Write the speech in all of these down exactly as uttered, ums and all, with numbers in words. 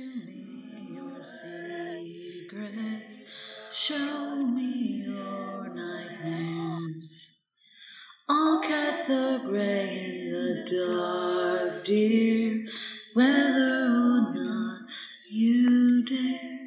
to me your secrets, show me your nightmares. All cats are gray in the dark, dear, whether or not you dare.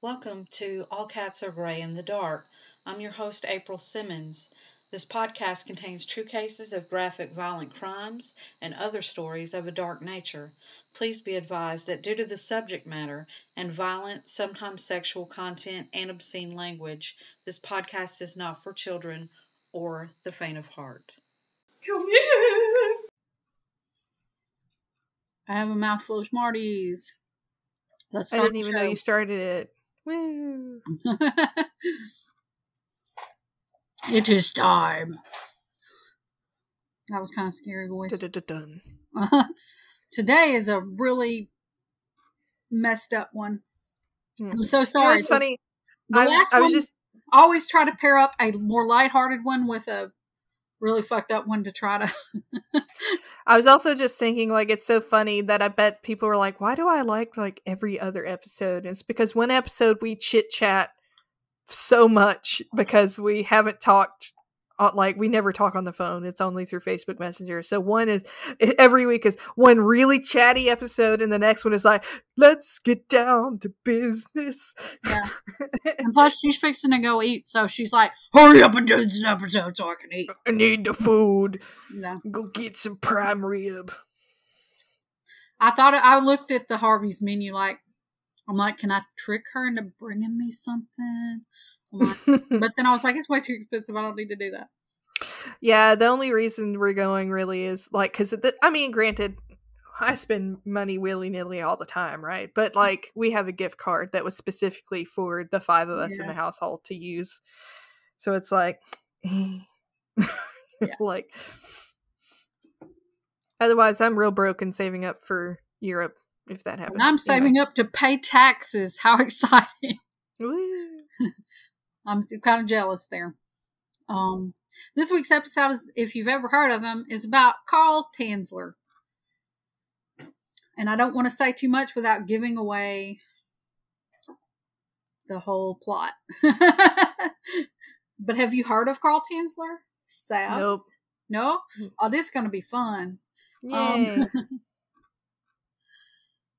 Welcome to All Cats Are Gray in the Dark. I'm your host, April Simmons. This podcast contains true cases of graphic violent crimes and other stories of a dark nature. Please be advised that due to the subject matter and violent, sometimes sexual content and obscene language, this podcast is not for children or the faint of heart. I have a mouthful of Smarties. Let's start I didn't even show. know you started it. Woo! It is time. That was kind of scary voice. Dun, dun. Today is a really messed up one. Mm. I'm so sorry. You know, it's funny. The I, last I was one, just always try to pair up a more lighthearted one with a really fucked up one to try to. I was also just thinking, like, it's so funny that I bet people were like, "Why do I like like every other episode?" And it's because one episode we chit chat so much because we haven't talked, like, we never talk on the phone. It's only through Facebook Messenger. So one is every week is one really chatty episode, and the next one is like, let's get down to business. Yeah. And plus she's fixing to go eat, so she's like, hurry up and do this episode so I can eat. I need the food. Yeah. Go get some prime rib. I thought I looked at the Harvey's menu, like, I'm like, can I trick her into bringing me something? But then I was like, it's way too expensive. I don't need to do that. Yeah, the only reason we're going really is like, because I mean, granted, I spend money willy-nilly all the time, right? But like, we have a gift card that was specifically for the five of us yeah. in the household to use. So it's like, yeah. Like, otherwise, I'm real broke and saving up for Europe if that happens. And I'm saving anyway. up to pay taxes. How exciting! I'm kind of jealous there. Um, this week's episode, is, if you've ever heard of him, is about Carl Tanzler. And I don't want to say too much without giving away the whole plot. But have you heard of Carl Tanzler? Nope. No? Oh, this is going to be fun. Yay. Um,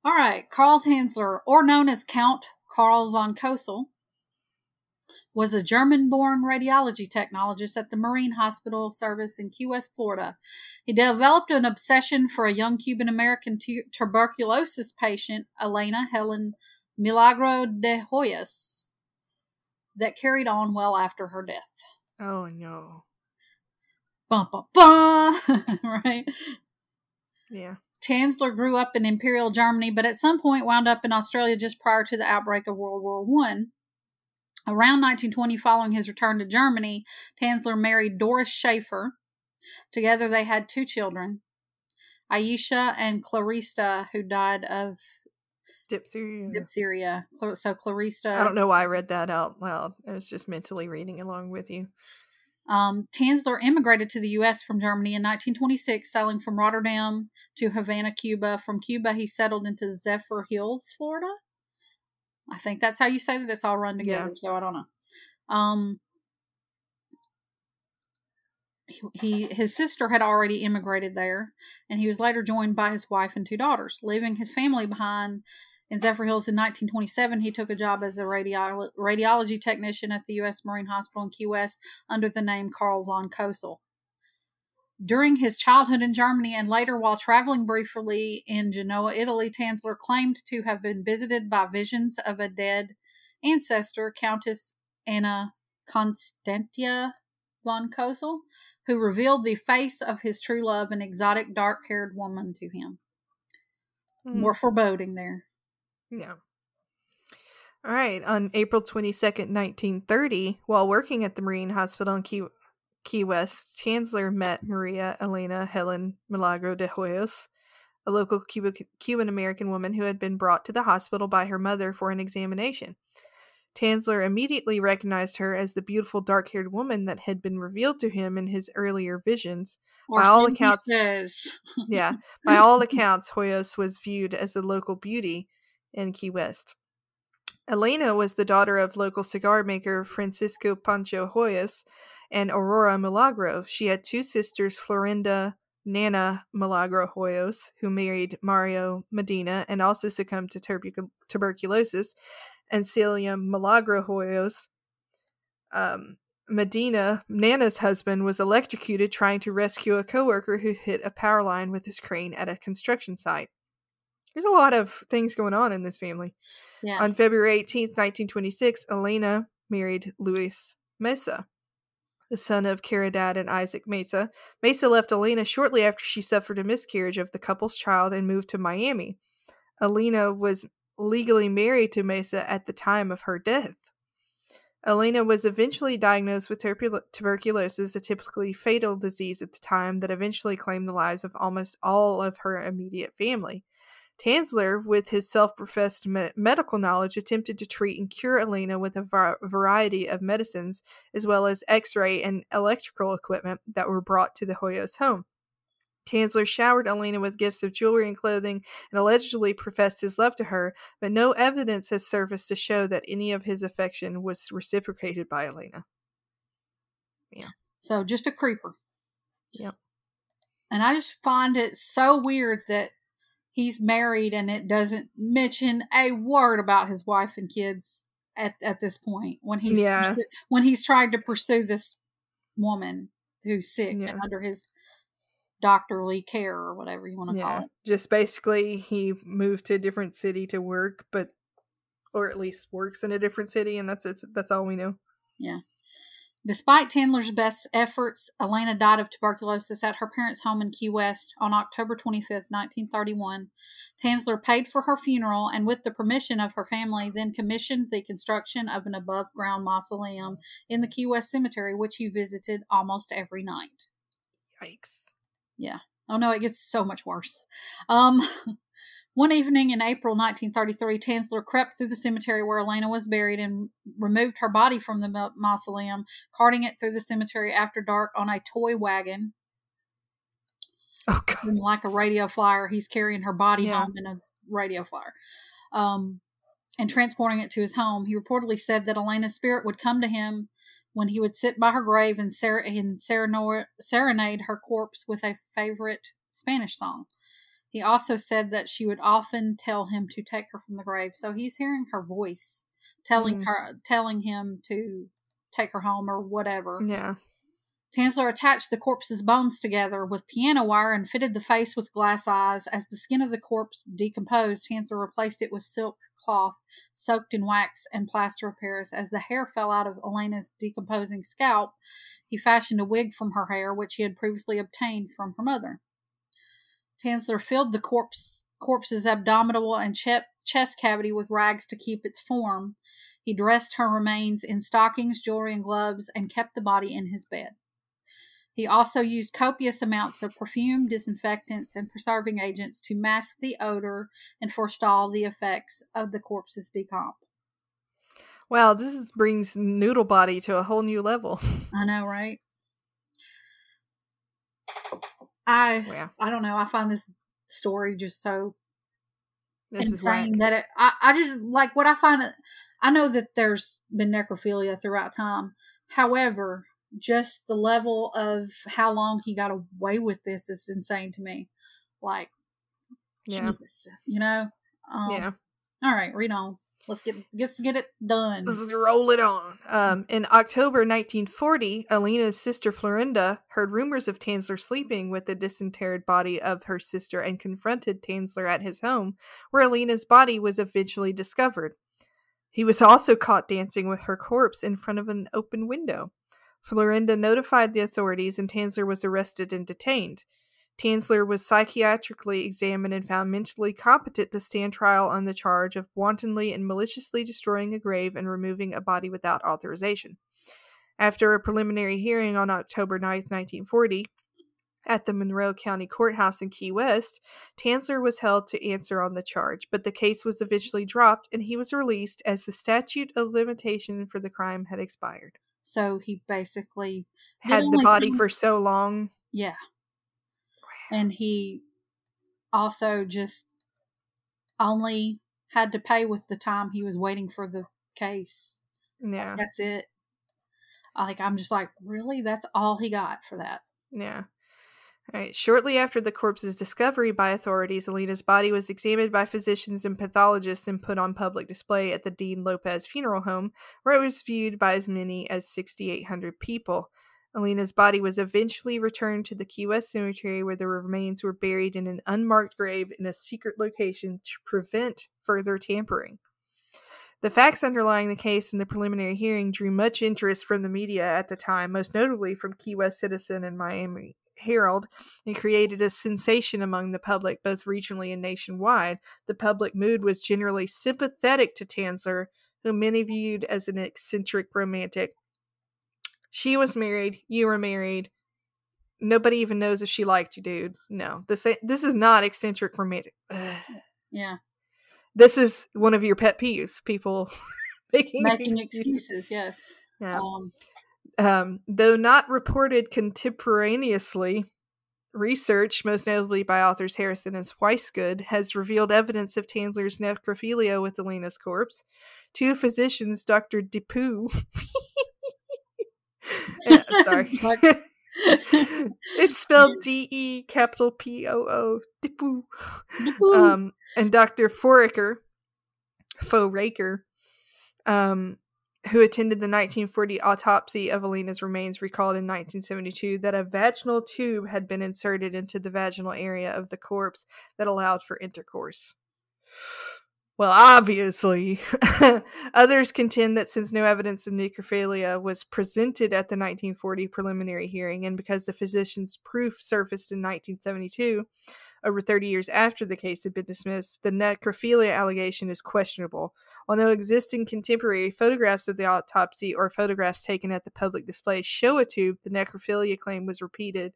all right. Carl Tanzler, or known as Count Carl von Cosel, was a German-born radiology technologist at the Marine Hospital Service in Key West, Florida. He developed an obsession for a young Cuban-American tu- tuberculosis patient, Elena Helen Milagro de Hoyos, that carried on well after her death. Oh, no. Bum, bum, bum! Right? Yeah. Tanzler grew up in Imperial Germany, but at some point wound up in Australia just prior to the outbreak of World War One. Around nineteen twenty, following his return to Germany, Tanzler married Doris Schaefer. Together they had two children, Aisha and Clarista, who died of diphtheria. diphtheria. So Clarista... I don't know why I read that out loud. I was just mentally reading along with you. Um, Tanzler immigrated to the U S from Germany in nineteen twenty-six, sailing from Rotterdam to Havana, Cuba. From Cuba, he settled into Zephyr Hills, Florida. I think that's how you say that. It's all run together, yeah. So I don't know. Um, he, he his sister had already immigrated there, and he was later joined by his wife and two daughters. Leaving his family behind in Zephyr Hills in nineteen twenty-seven, he took a job as a radio, radiology technician at the U S Marine Hospital in Key West under the name Carl von Cosel. During his childhood in Germany and later while traveling briefly in Genoa, Italy, Tanzler claimed to have been visited by visions of a dead ancestor, Countess Anna Constantia von Cosel, who revealed the face of his true love, an exotic dark-haired woman, to him. Mm. More foreboding there. Yeah. All right. On April twenty-second, nineteen thirty, while working at the Marine Hospital in Key Key West, Tanzler met Maria Elena Helen Milagro de Hoyos, a local Cuba- Cuban-American woman who had been brought to the hospital by her mother for an examination. Tanzler immediately recognized her as the beautiful dark-haired woman that had been revealed to him in his earlier visions. By all accounts, says. yeah, by all accounts, Hoyos was viewed as a local beauty in Key West. Elena was the daughter of local cigar maker Francisco Pancho Hoyos and Aurora Milagro. She had two sisters, Florinda Nana Milagro Hoyos, who married Mario Medina and also succumbed to tuberc- tuberculosis, and Celia Milagro Hoyos. Um, Medina, Nana's husband, was electrocuted trying to rescue a coworker who hit a power line with his crane at a construction site. There's a lot of things going on in this family. Yeah. On February eighteenth, nineteen twenty-six, Elena married Luis Mesa, the son of Caridad and Isaac Mesa. Mesa left Elena shortly after she suffered a miscarriage of the couple's child and moved to Miami. Elena was legally married to Mesa at the time of her death. Elena was eventually diagnosed with tubercul- tuberculosis, a typically fatal disease at the time that eventually claimed the lives of almost all of her immediate family. Tanzler, with his self-professed me- medical knowledge, attempted to treat and cure Elena with a var- variety of medicines, as well as x-ray and electrical equipment that were brought to the Hoyos home. Tanzler showered Elena with gifts of jewelry and clothing and allegedly professed his love to her, but no evidence has surfaced to show that any of his affection was reciprocated by Elena. Yeah. So, just a creeper. Yep. And I just find it so weird that he's married and it doesn't mention a word about his wife and kids at, at this point when he's yeah. pursu- when he's trying to pursue this woman who's sick yeah. and under his doctorly care or whatever you want to yeah. call it. Just basically he moved to a different city to work, but or at least works in a different city, and that's it's that's all we know. Yeah. Despite Tanzler's best efforts, Elena died of tuberculosis at her parents' home in Key West on October twenty-fifth, nineteen thirty-one. Tanzler paid for her funeral and, with the permission of her family, then commissioned the construction of an above-ground mausoleum in the Key West Cemetery, which he visited almost every night. Yikes. Yeah. Oh, no, it gets so much worse. Um... One evening in April nineteen thirty-three, Tanzler crept through the cemetery where Elena was buried and removed her body from the mausoleum, carting it through the cemetery after dark on a toy wagon. Oh, God. It's like a radio flyer. He's carrying her body yeah. home in a radio flyer. Um, and transporting it to his home. He reportedly said that Elena's spirit would come to him when he would sit by her grave and, ser- and serenor- serenade her corpse with a favorite Spanish song. He also said that she would often tell him to take her from the grave. So he's hearing her voice telling mm. her, telling him to take her home or whatever. Yeah. Tanzler attached the corpse's bones together with piano wire and fitted the face with glass eyes. As the skin of the corpse decomposed, Tanzler replaced it with silk cloth soaked in wax and plaster of Paris. As the hair fell out of Elena's decomposing scalp, he fashioned a wig from her hair, which he had previously obtained from her mother. Tanzler filled the corpse, corpse's abdominal and che- chest cavity with rags to keep its form. He dressed her remains in stockings, jewelry, and gloves, and kept the body in his bed. He also used copious amounts of perfume, disinfectants, and preserving agents to mask the odor and forestall the effects of the corpse's decomp. Wow, this brings Noodle Body to a whole new level. I know, right? I yeah. I don't know. I find this story just so this insane that it, I, I just, like, what I find, I know that there's been necrophilia throughout time. However, just the level of how long he got away with this is insane to me. Like, yeah. Jesus, you know? Um, yeah. All right, read on. Let's get let's get it done. Let's roll it on. Um, in October nineteen forty, Elena's sister Florinda heard rumors of Tanzler sleeping with the disinterred body of her sister and confronted Tanzler at his home, where Elena's body was eventually discovered. He was also caught dancing with her corpse in front of an open window. Florinda notified the authorities, and Tanzler was arrested and detained. Tanzler was psychiatrically examined and found mentally competent to stand trial on the charge of wantonly and maliciously destroying a grave and removing a body without authorization. After a preliminary hearing on October ninth, nineteen forty, At the Monroe County Courthouse in Key West, Tanzler was held to answer on the charge, but the case was eventually dropped and he was released as the statute of limitation for the crime had expired. So he basically... had the body things... for so long. Yeah. Wow. And he also just only had to pay with the time he was waiting for the case. Yeah. Like, that's it. Like, I'm just like, really? That's all he got for that? Yeah. All right. Shortly after the corpse's discovery by authorities, Elena's body was examined by physicians and pathologists and put on public display at the Dean Lopez funeral home, where it was viewed by as many as six thousand eight hundred people. Elena's body was eventually returned to the Key West Cemetery, where the remains were buried in an unmarked grave in a secret location to prevent further tampering. The facts underlying the case and the preliminary hearing drew much interest from the media at the time, most notably from Key West Citizen and Miami Herald, and created a sensation among the public, both regionally and nationwide. The public mood was generally sympathetic to Tanzler, whom many viewed as an eccentric romantic. She was married. You were married. Nobody even knows if she liked you, dude. No. This, this is not eccentric romantic. Ugh. Yeah. This is one of your pet peeves, people making, making excuses. excuses. Yes. Yeah. Um, Um, though not reported contemporaneously, research, most notably by authors Harrison and Weisgood, has revealed evidence of Tanzler's necrophilia with Elena's corpse. Two physicians, Doctor DePoo, yeah, sorry, it's spelled D-E capital P O O, DePoo, um, and Doctor Foraker, Foraker, um, who attended the nineteen forty autopsy of Elena's remains, recalled in nineteen seventy-two that a vaginal tube had been inserted into the vaginal area of the corpse that allowed for intercourse. Well, obviously. Others contend that since no evidence of necrophilia was presented at the nineteen forty preliminary hearing, and because the physician's proof surfaced in nineteen seventy-two, over thirty years after the case had been dismissed, the necrophilia allegation is questionable. While no existing contemporary photographs of the autopsy or photographs taken at the public display show a tube, the necrophilia claim was repeated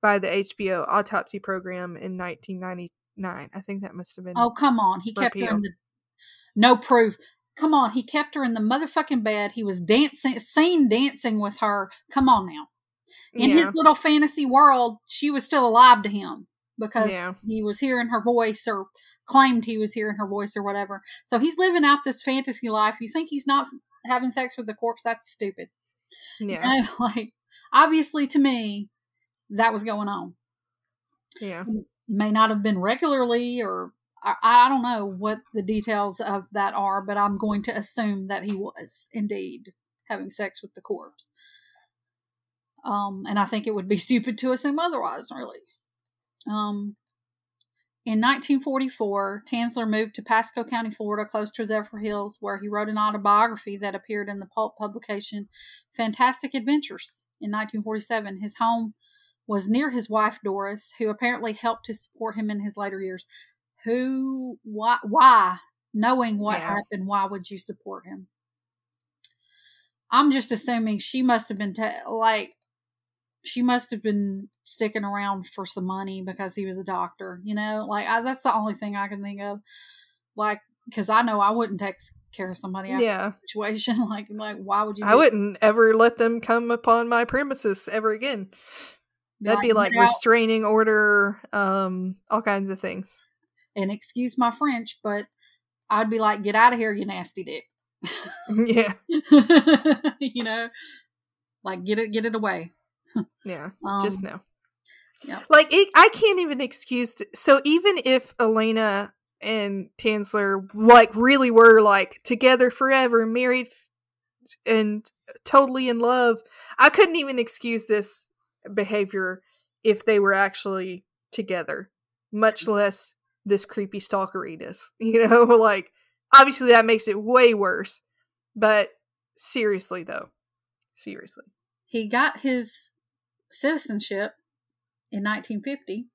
by the H B O autopsy program in nineteen ninety-nine. I think that must have been... Oh, come on. He repealed. Kept her in the... No proof. Come on. He kept her in the motherfucking bed. He was dancing, seen dancing with her. Come on now. In yeah. his little fantasy world, she was still alive to him. Because yeah. he was hearing her voice, or claimed he was hearing her voice, or whatever. So he's living out this fantasy life. You think he's not having sex with the corpse? That's stupid. Yeah. You know, like, obviously, to me, that was going on. Yeah. It may not have been regularly, or I, I don't know what the details of that are, but I'm going to assume that he was indeed having sex with the corpse. Um, and I think it would be stupid to assume otherwise, really. Um, in nineteen forty-four, Tanzler moved to Pasco County, Florida, close to Zephyr Hills, where he wrote an autobiography that appeared in the pulp publication Fantastic Adventures in nineteen forty-seven. His home was near his wife, Doris, who apparently helped to support him in his later years. Who, why, why? Knowing what yeah. happened, why would you support him? I'm just assuming she must have been, ta- like... she must have been sticking around for some money because he was a doctor, you know, like I, that's the only thing I can think of. Like, cause I know I wouldn't take care of somebody. Out yeah. Of situation. Like, like, why would you? I wouldn't that? ever let them come upon my premises ever again. Be That'd like, be like restraining out. order. Um, all kinds of things. And excuse my French, but I'd be like, get out of here, you nasty dick. Yeah. You know, like get it, get it away. Yeah, um, just no. Yeah. Like, it, I can't even excuse... Th- so even if Elena and Tanzler, like, really were, like, together forever, married f- and totally in love, I couldn't even excuse this behavior if they were actually together, much less this creepy stalkeriness. You know, like, obviously that makes it way worse, but seriously, though. Seriously. He got his... citizenship in nineteen fifty.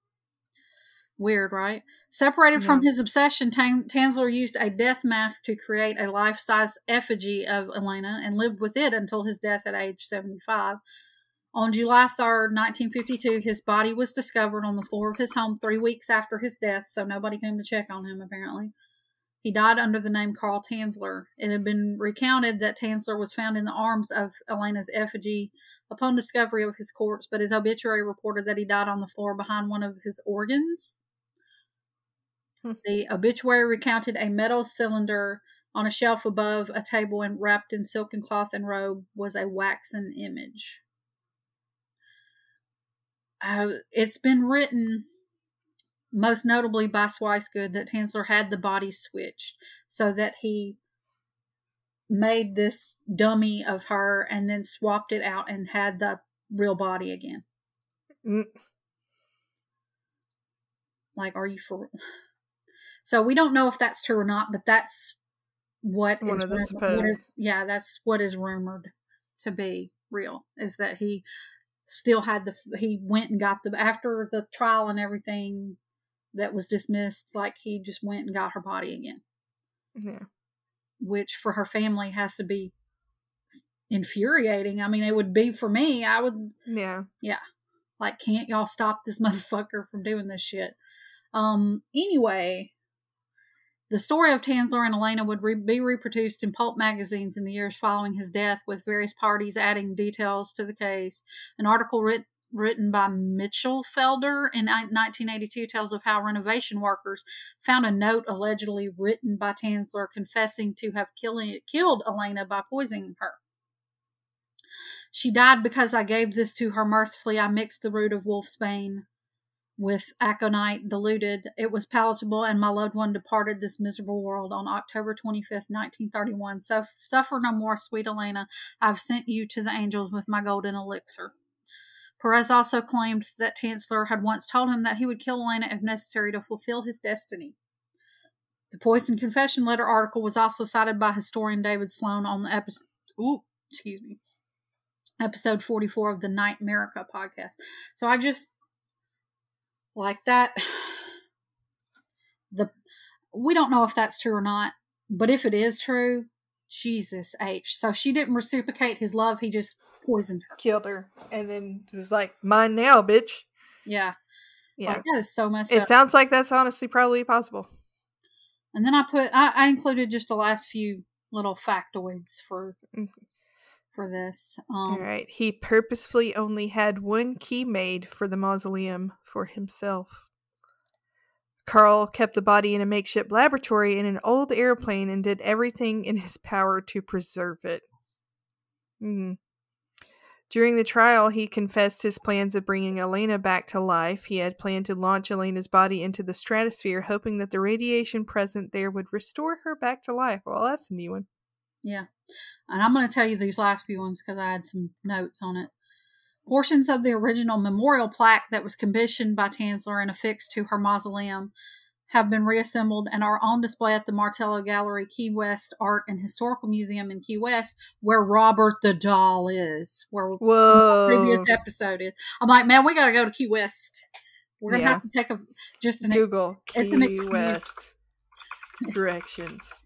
Weird, right? Separated yeah. from his obsession, Tan- Tanzler used a death mask to create a life-size effigy of Elena and lived with it until his death at age seventy-five. On July third, nineteen fifty-two, his body was discovered on the floor of his home three weeks after his death, so nobody came to check on him, apparently. He died under the name Carl Tanzler. It had been recounted that Tanzler was found in the arms of Elena's effigy upon discovery of his corpse, but his obituary reported that he died on the floor behind one of his organs. Hmm. The obituary recounted a metal cylinder on a shelf above a table, and wrapped in silken cloth and robe was a waxen image. Uh, it's been written, most notably by Weisgood, that Tanzler had the body switched so that he made this dummy of her and then swapped it out and had the real body again. Mm. Like, are you for... So we don't know if that's true or not, but that's what One is... Of the what is yeah, that's what is rumored to be real, is that he still had the... He went and got the... After the trial and everything... that was dismissed, like, he just went and got her body again. Yeah. Which, for her family, has to be infuriating. I mean, it would be for me. I would... Yeah. Yeah. Like, can't y'all stop this motherfucker from doing this shit? Um, anyway, the story of Tanzler and Elena would re- be reproduced in pulp magazines in the years following his death, with various parties adding details to the case. An article written written by Mitchell Felder in nineteen eighty-two tells of how renovation workers found a note allegedly written by Tanzler confessing to have killing, killed Elena by poisoning her. She died because I gave this to her mercifully. I mixed the root of wolf's bane with aconite diluted. It was palatable, and my loved one departed this miserable world on October twenty-fifth, nineteen thirty-one. So suffer no more, sweet Elena. I've sent you to the angels with my golden elixir. Perez also claimed that Tanzler had once told him that he would kill Elena if necessary to fulfill his destiny. The Poison Confession Letter article was also cited by historian David Sloan on the episode, ooh, excuse me, episode forty-four of the Night America podcast. So I just like that. The we don't know if that's true or not, but if it is true, Jesus H. So she didn't reciprocate his love. He just poisoned her, killed her, and then was like, mine now, bitch. Yeah, yeah, like, that is so messed it up. It sounds like that's honestly probably possible. And then I put, I, I included just the last few little factoids for for this. Um, All right, he purposefully only had one key made for the mausoleum for himself. Carl kept the body in a makeshift laboratory in an old airplane and did everything in his power to preserve it. Mm-hmm. During the trial, he confessed his plans of bringing Elena back to life. He had planned to launch Elena's body into the stratosphere, hoping that the radiation present there would restore her back to life. Well, that's a new one. Yeah. And I'm going to tell you these last few ones because I had some notes on it. Portions of the original memorial plaque that was commissioned by Tanzler and affixed to her mausoleum have been reassembled and are on display at the Martello Gallery Key West Art and Historical Museum in Key West, where Robert the Doll is, where Whoa. The previous episode is. I'm like, man, we got to go to Key West. We're going to yeah. have to take a, just an Google ex- Key it's an excuse. West directions.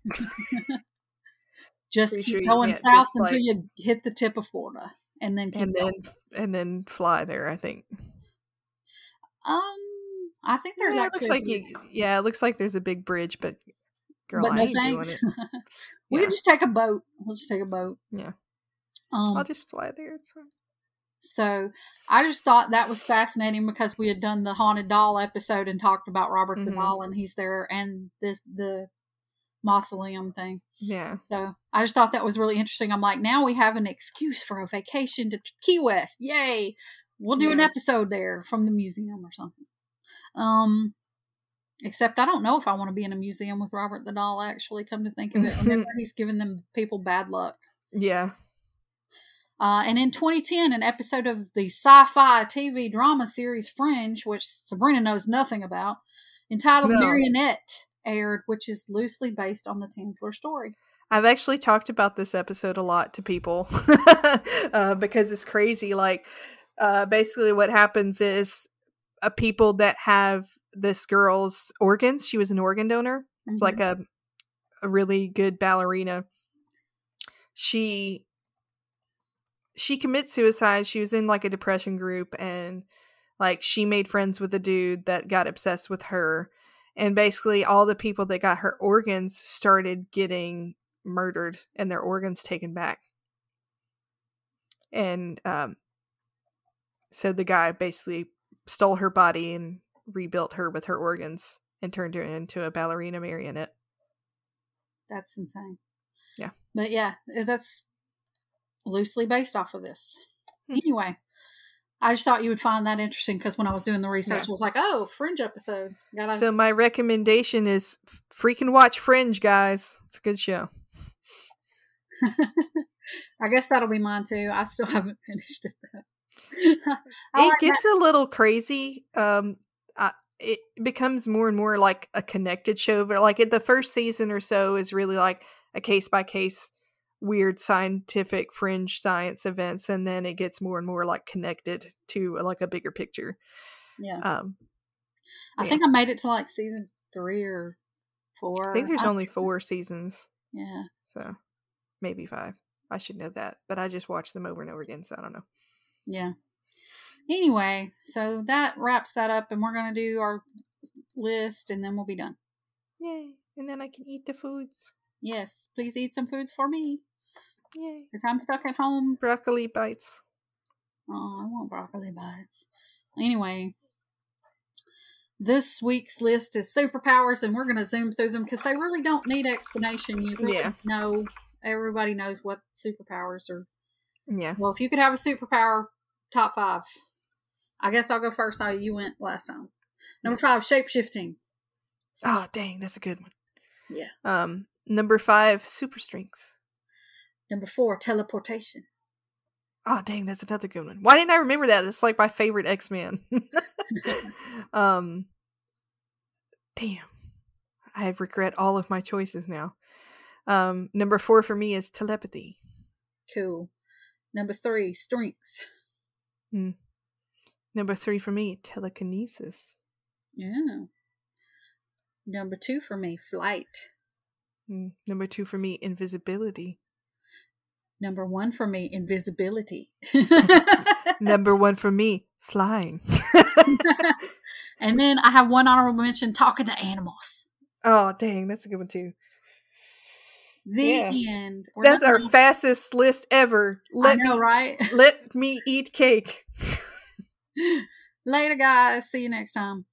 Just Pretty keep sure going south until you hit the tip of Florida, and then keep and going. Then, and then fly there, I think. Um, I think there's yeah, actually... It looks like you, yeah, it looks like there's a big bridge, but girl, but no I ain't thanks. Doing it. We yeah. can just take a boat. We'll just take a boat. Yeah. Um, I'll just fly there. It's fine. So, I just thought that was fascinating because we had done the Haunted Doll episode and talked about Robert mm-hmm. the Doll, and he's there, and this the mausoleum thing. Yeah. So, I just thought that was really interesting. I'm like, now we have an excuse for a vacation to Key West. Yay! We'll do yeah. an episode there from the museum or something. Um, except I don't know if I want to be in a museum with Robert the Doll, actually, come to think of it. Remember, he's giving them people bad luck. Yeah. Uh, and in twenty ten, an episode of the sci-fi T V drama series Fringe, which Sabrina knows nothing about, entitled no. Marionette, aired, which is loosely based on the Tanzler story. I've actually talked about this episode a lot to people uh, because it's crazy. Like, uh, basically what happens is people that have this girl's organs. She was an organ donor. It's mm-hmm. like a a really good ballerina. She she commits suicide. She was in like a depression group, and like she made friends with a dude that got obsessed with her. And basically all the people that got her organs started getting murdered and their organs taken back. And um, so the guy basically stole her body and rebuilt her with her organs and turned her into a ballerina marionette. That's insane. Yeah. But yeah, that's loosely based off of this. Hmm. Anyway. I just thought you would find that interesting because when I was doing the research, yeah. I was like, oh, Fringe episode. Gotta- so my recommendation is freaking watch Fringe, guys. It's a good show. I guess that'll be mine, too. I still haven't finished it, though. It like gets that- a little crazy. Um, I, it becomes more and more like a connected show. But like in the first season or so is really like a case-by-case weird scientific fringe science events, and then it gets more and more like connected to like a bigger picture. Yeah. Um, I yeah. think I made it to like season three or four. I think there's I only think four seasons. Yeah. So maybe five. I should know that, but I just watch them over and over again, so I don't know. Yeah. Anyway, so that wraps that up, and we're going to do our list, and then we'll be done. Yay. And then I can eat the foods. Yes. Please eat some foods for me. Yay. Because I'm stuck at home. Broccoli bites. Oh, I want broccoli bites. Anyway, this week's list is superpowers, and we're going to zoom through them because they really don't need explanation. You really yeah. know, everybody knows what superpowers are. Yeah. Well, if you could have a superpower, top five. I guess I'll go first. I, you went last time. Number yeah. five, shapeshifting. Oh, dang. That's a good one. Yeah. Um. Number five, super strength. Number four, teleportation. Oh, dang, that's another good one. Why didn't I remember that? It's like my favorite X-Men. um, damn. I regret all of my choices now. Um, number four for me is telepathy. Cool. Number three, strength. Mm. Number three for me, telekinesis. Yeah. Number two for me, flight. Number two for me, invisibility. Number one for me, invisibility. Number one for me, flying. And then I have one honorable mention, talking to animals. Oh, dang. That's a good one, too. The yeah. end. We're that's our gonna... fastest list ever. Let I know, me, right? Let me eat cake. Later, guys. See you next time.